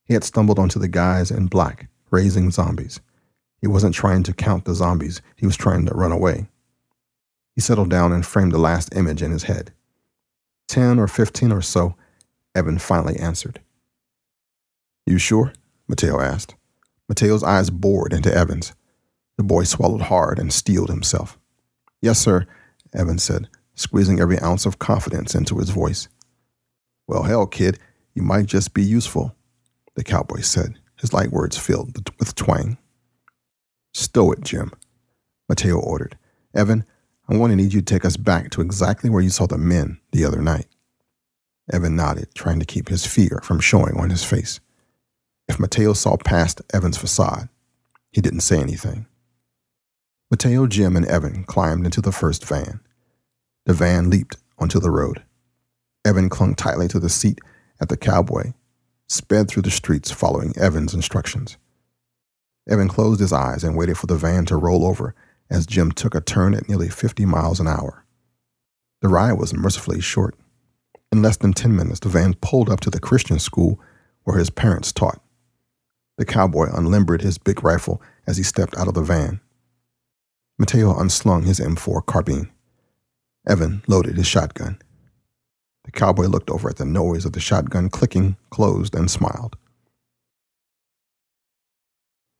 He had stumbled onto the guys in black, raising zombies. He wasn't trying to count the zombies. He was trying to run away. He settled down and framed the last image in his head. 10 or 15 or so, Evan finally answered. "You sure?" Mateo asked. Mateo's eyes bored into Evan's. The boy swallowed hard and steeled himself. "Yes, sir," Evan said, squeezing every ounce of confidence into his voice. "Well, hell, kid, you might just be useful," the cowboy said, his light words filled with twang. "Stow it, Jim," Mateo ordered. "Evan, I want to need you to take us back to exactly where you saw the men the other night." Evan nodded, trying to keep his fear from showing on his face. If Mateo saw past Evan's facade, he didn't say anything. Mateo, Jim, and Evan climbed into the first van. The van leaped onto the road. Evan clung tightly to the seat at the cowboy, sped through the streets following Evan's instructions. Evan closed his eyes and waited for the van to roll over as Jim took a turn at nearly 50 miles an hour. The ride was mercifully short. In less than 10 minutes, the van pulled up to the Christian school where his parents taught. The cowboy unlimbered his big rifle as he stepped out of the van. Mateo unslung his M4 carbine. Evan loaded his shotgun. The cowboy looked over at the noise of the shotgun clicking, closed, and smiled.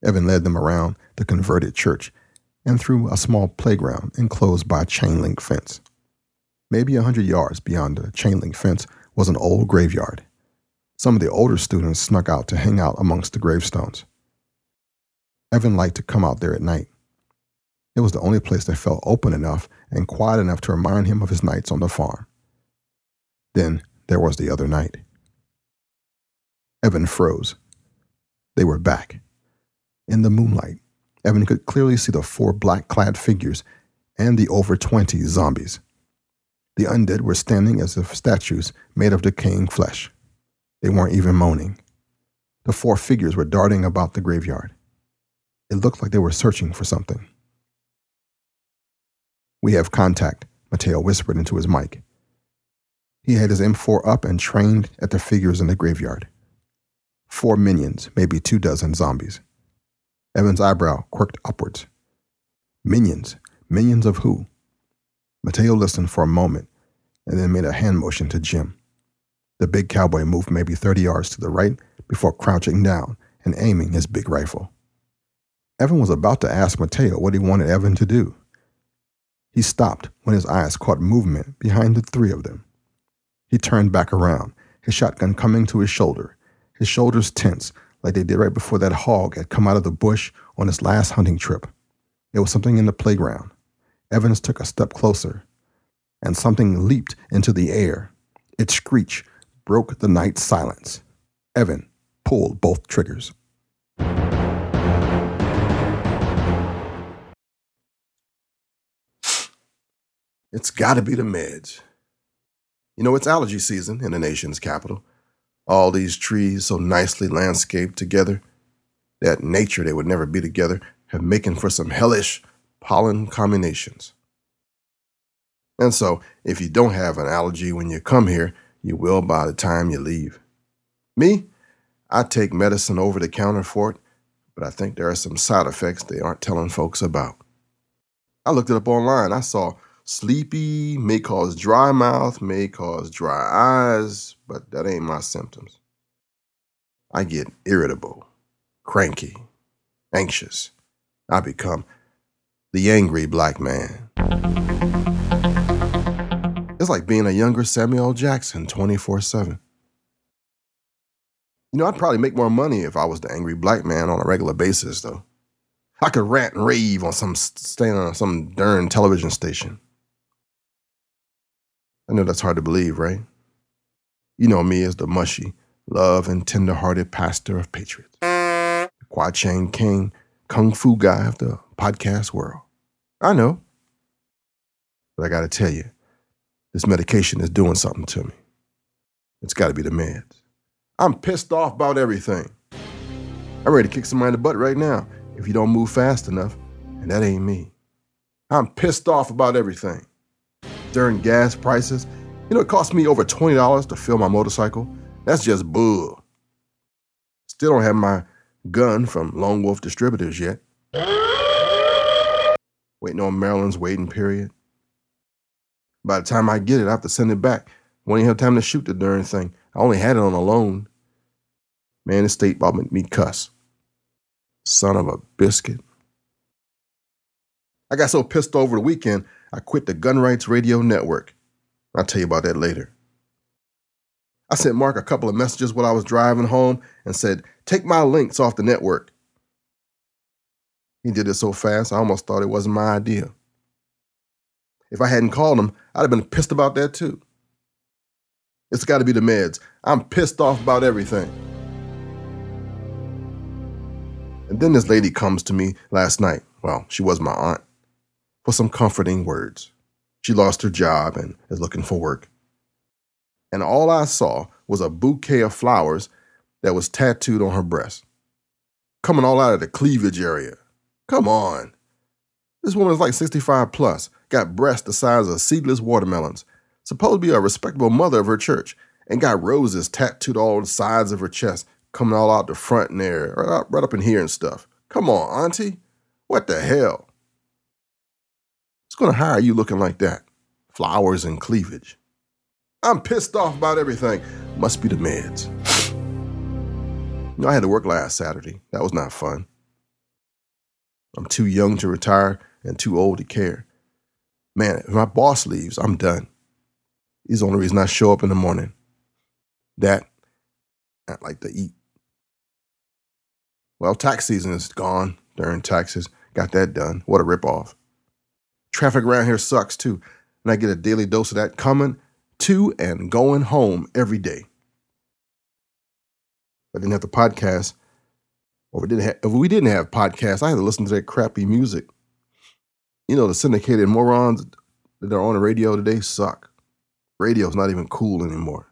Evan led them around the converted church and through a small playground enclosed by a chain-link fence. Maybe 100 yards beyond the chain-link fence was an old graveyard. Some of the older students snuck out to hang out amongst the gravestones. Evan liked to come out there at night. It was the only place that felt open enough and quiet enough to remind him of his nights on the farm. Then there was the other night. Evan froze. They were back. In the moonlight, Evan could clearly see the 4 black-clad figures and the over 20 zombies. The undead were standing as if statues made of decaying flesh. They weren't even moaning. The 4 figures were darting about the graveyard. It looked like they were searching for something. "We have contact," Mateo whispered into his mic. He had his M4 up and trained at the figures in the graveyard. 4 minions, maybe 2 dozen zombies. Evan's eyebrow quirked upwards. Minions? Minions of who? Mateo listened for a moment and then made a hand motion to Jim. The big cowboy moved maybe 30 yards to the right before crouching down and aiming his big rifle. Evan was about to ask Mateo what he wanted Evan to do. He stopped when his eyes caught movement behind the 3 of them. He turned back around, his shotgun coming to his shoulder, his shoulders tense like they did right before that hog had come out of the bush on his last hunting trip. It was something in the playground. Evans took a step closer, and something leaped into the air. Its screech broke the night's silence. Evan pulled both triggers. It's gotta be the meds. You know, it's allergy season in the nation's capital. All these trees so nicely landscaped together, that nature they would never be together, have making for some hellish pollen combinations. And so, if you don't have an allergy when you come here, you will by the time you leave. Me? I take medicine over the counter for it, but I think there are some side effects they aren't telling folks about. I looked it up online. I saw sleepy may cause dry mouth, may cause dry eyes, but that ain't my symptoms. I get irritable, cranky, anxious. I become the angry black man. It's like being a younger Samuel Jackson 24/7. You know, I'd probably make more money if I was the angry black man on a regular basis, though. I could rant and rave on some darn television station. I know that's hard to believe, right? You know me as the mushy, love and tender-hearted pastor of Patriots. The Kwa Chang King, Kung Fu guy of the podcast world. I know. But I gotta tell you, this medication is doing something to me. It's gotta be the meds. I'm pissed off about everything. I'm ready to kick somebody in the butt right now if you don't move fast enough, and that ain't me. I'm pissed off about everything. During gas prices, you know, it cost me over $20 to fill my motorcycle. That's just bull. Still don't have my gun from Lone Wolf Distributors yet. Waiting on Maryland's waiting period. By the time I get it, I have to send it back. I won't even have time to shoot the darn thing. I only had it on a loan. Man, the state bought me cuss. Son of a biscuit. I got so pissed over the weekend, I quit the Gun Rights Radio Network. I'll tell you about that later. I sent Mark a couple of messages while I was driving home and said, "Take my links off the network." He did it so fast, I almost thought it wasn't my idea. If I hadn't called him, I'd have been pissed about that too. It's got to be the meds. I'm pissed off about everything. And then this lady comes to me last night. Well, she was my aunt. For some comforting words. She lost her job and is looking for work. And all I saw was a bouquet of flowers that was tattooed on her breast, coming all out of the cleavage area. Come on. This woman's like 65 plus, got breasts the size of seedless watermelons, supposed to be a respectable mother of her church, and got roses tattooed all on the sides of her chest, coming all out the front and there, right up in here and stuff. Come on, auntie. What the hell? Who's going to hire you looking like that? Flowers and cleavage. I'm pissed off about everything. Must be the meds. You know, I had to work last Saturday. That was not fun. I'm too young to retire and too old to care. Man, if my boss leaves, I'm done. He's the only reason I show up in the morning. That, I like to eat. Well, tax season is gone during taxes. Got that done. What a ripoff. Traffic around here sucks, too. And I get a daily dose of that coming to and going home every day. I didn't have the podcast. If we didn't have podcasts, I had to listen to that crappy music. You know, the syndicated morons that are on the radio today suck. Radio's not even cool anymore.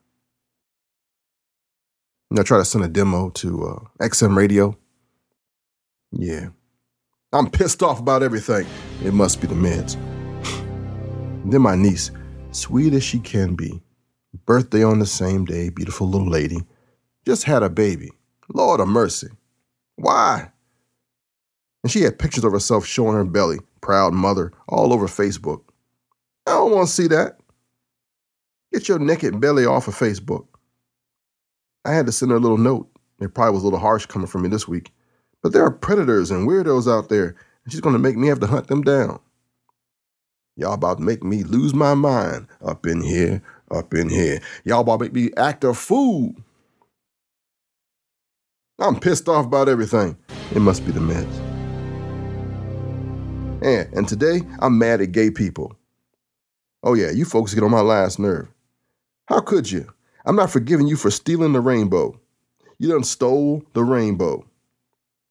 I try to send a demo to XM Radio. Yeah. I'm pissed off about everything. It must be the meds. Then my niece, sweet as she can be, birthday on the same day, beautiful little lady, just had a baby. Lord of mercy. Why? And she had pictures of herself showing her belly, proud mother, all over Facebook. I don't want to see that. Get your naked belly off of Facebook. I had to send her a little note. It probably was a little harsh coming from me this week. But there are predators and weirdos out there, and she's going to make me have to hunt them down. Y'all about to make me lose my mind up in here, up in here. Y'all about to make me act a fool. I'm pissed off about everything. It must be the meds. And today, I'm mad at gay people. Oh yeah, you folks get on my last nerve. How could you? I'm not forgiving you for stealing the rainbow. You done stole the rainbow.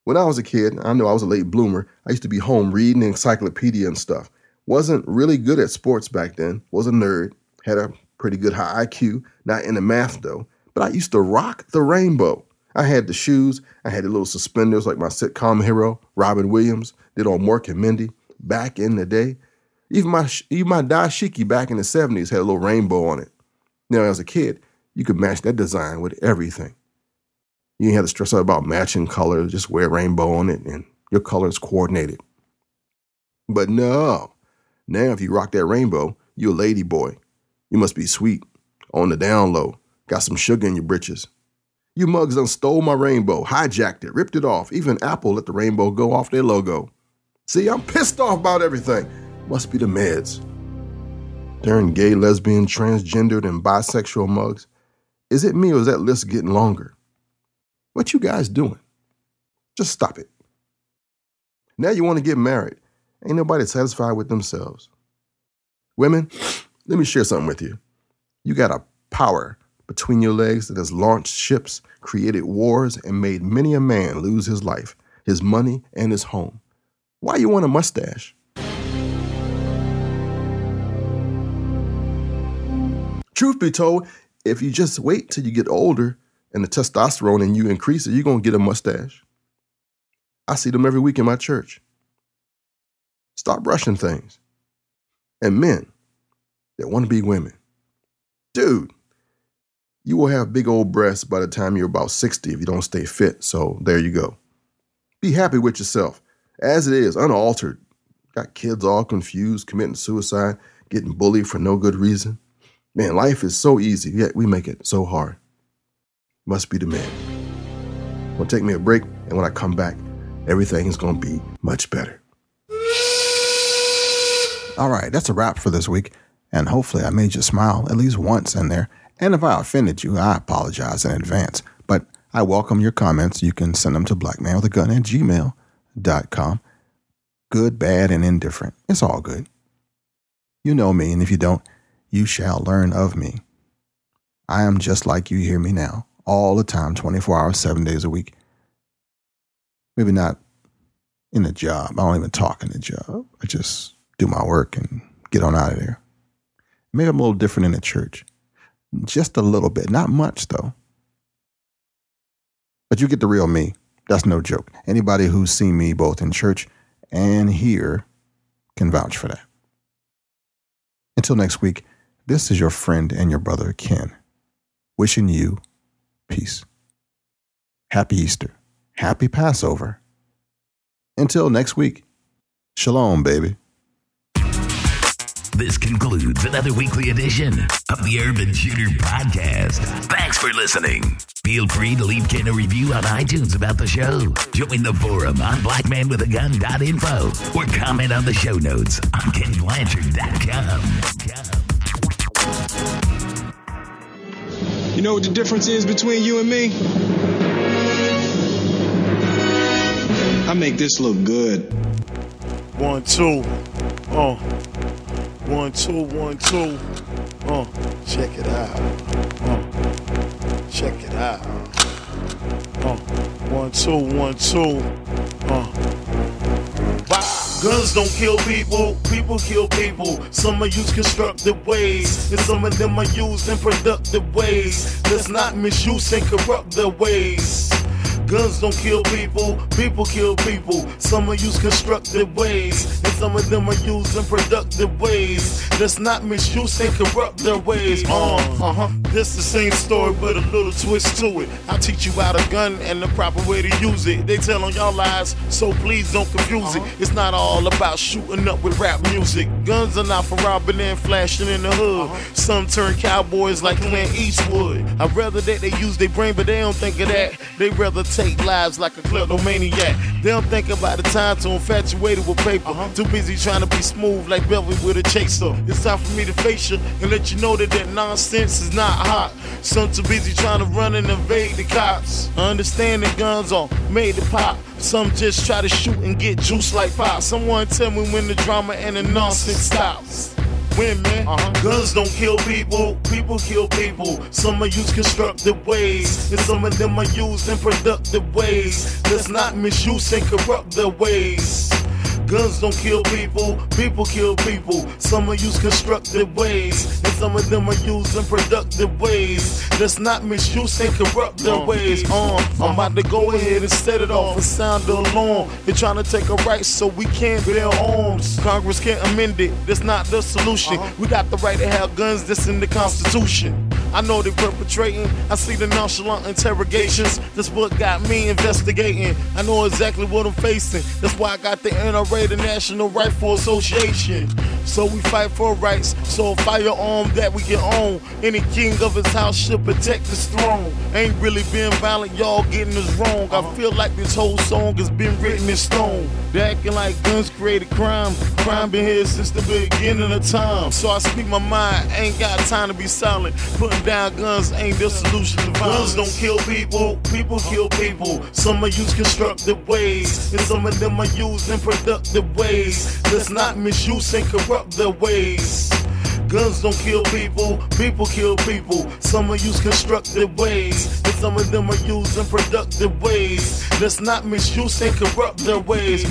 When I was a kid, I know I was a late bloomer. I used to be home reading encyclopedia and stuff. Wasn't really good at sports back then. Was a nerd. Had a pretty good high IQ. Not into math though. But I used to rock the rainbow. I had the shoes. I had the little suspenders like my sitcom hero, Robin Williams, did on Mork and Mindy back in the day. Even my dashiki back in the 70s had a little rainbow on it. Now, as a kid, you could match that design with everything. You didn't have to stress out about matching colors. Just wear rainbow on it and your colors coordinated. But no. Now, if you rock that rainbow, you're a lady boy. You must be sweet, on the down low, got some sugar in your britches. You mugs done stole my rainbow, hijacked it, ripped it off. Even Apple let the rainbow go off their logo. See, I'm pissed off about everything. Must be the meds. Darn gay, lesbian, transgendered, and bisexual mugs. Is it me or is that list getting longer? What you guys doing? Just stop it. Now you want to get married. Ain't nobody satisfied with themselves. Women, let me share something with you. You got a power between your legs that has launched ships, created wars, and made many a man lose his life, his money, and his home. Why you want a mustache? Truth be told, if you just wait till you get older and the testosterone in you increases, you're going to get a mustache. I see them every week in my church. Stop rushing things. And men that want to be women. Dude. You will have big old breasts by the time you're about 60 if you don't stay fit. So there you go. Be happy with yourself. As it is, unaltered. Got kids all confused, committing suicide, getting bullied for no good reason. Man, life is so easy, yet we make it so hard. Must be the man. Well, take me a break, and when I come back, everything is going to be much better. All right, that's a wrap for this week. And hopefully I made you smile at least once in there. And if I offended you, I apologize in advance. But I welcome your comments. You can send them to blackmanwithagun@gmail.com. Good, bad, and indifferent. It's all good. You know me, and if you don't, you shall learn of me. I am just like you hear me now, all the time, 24 hours, 7 days a week. Maybe not in a job. I don't even talk in a job. I just do my work and get on out of there. Maybe I'm a little different in the church. Just a little bit. Not much, though. But you get the real me. That's no joke. Anybody who's seen me both in church and here can vouch for that. Until next week, this is your friend and your brother, Ken, wishing you peace. Happy Easter. Happy Passover. Until next week, shalom, baby. This concludes another weekly edition of the Urban Shooter Podcast. Thanks for listening. Feel free to leave Ken a review on iTunes about the show. Join the forum on blackmanwithagun.info or comment on the show notes on kennblanchard.com. You know what the difference is between you and me? I make this look good. 1, 2, 1, 2, 1, 2. Check it out. Check it out. 1, 2, 1, 2. Guns don't kill people, people kill people. Some are used constructive ways, and some of them are used in productive ways. Let's not misuse and corrupt their ways. Guns don't kill people, people kill people. Some are used constructive ways, and some of them are used in productive ways. Let's not misuse and corrupt their ways. This the same story, but a little twist to it. I teach you how to gun and the proper way to use it. They tell on y'all lies, so please don't confuse it. It's not all about shooting up with rap music. Guns are not for robbing and flashing in the hood. Some turn cowboys like Clint Eastwood. I'd rather that they use their brain, but they don't think of that. They rather take lives like a kleptomaniac. They don't think about the time to infatuated with paper. Too busy trying to be smooth like Beverly with a chaser. It's time for me to face you and let you know that that nonsense is not hot. Some too busy trying to run and evade the cops. I understand that guns are made to pop. Some just try to shoot and get juice like pop. Someone tell me when the drama and the nonsense stops. Women, guns don't kill people, people kill people. Some are used constructive ways, and some of them are used in productive ways. Let's not misuse and corrupt their ways. Guns don't kill people, people kill people. Some are used constructive ways, and some of them are used in productive ways. Let's not misuse and corrupt their ways. I'm about to go ahead and set it off and sound the alarm. They're trying to take our rights so we can't bear arms. Congress can't amend it, that's not the solution. We got the right to have guns, that's in the Constitution. I know they perpetrating, I see the nonchalant interrogations. That's what got me investigating. I know exactly what I'm facing. That's why I got the NRA, the National Rifle Association. So we fight for rights, so a firearm that we can own. Any king of his house should protect his throne. Ain't really being violent, y'all getting this wrong. I feel like this whole song has been written in stone. They're acting like guns created crime. Crime been here since the beginning of time. So I speak my mind, ain't got time to be silent. Putting down guns ain't the solution to violence. Guns don't kill people, people kill people. Some are used constructive ways, and some of them are used in productive ways. Let's not misuse and corrupt their ways. Guns don't kill people, people kill people. Some are used constructive ways, and some of them are used in productive ways. Let's not misuse and corrupt their ways.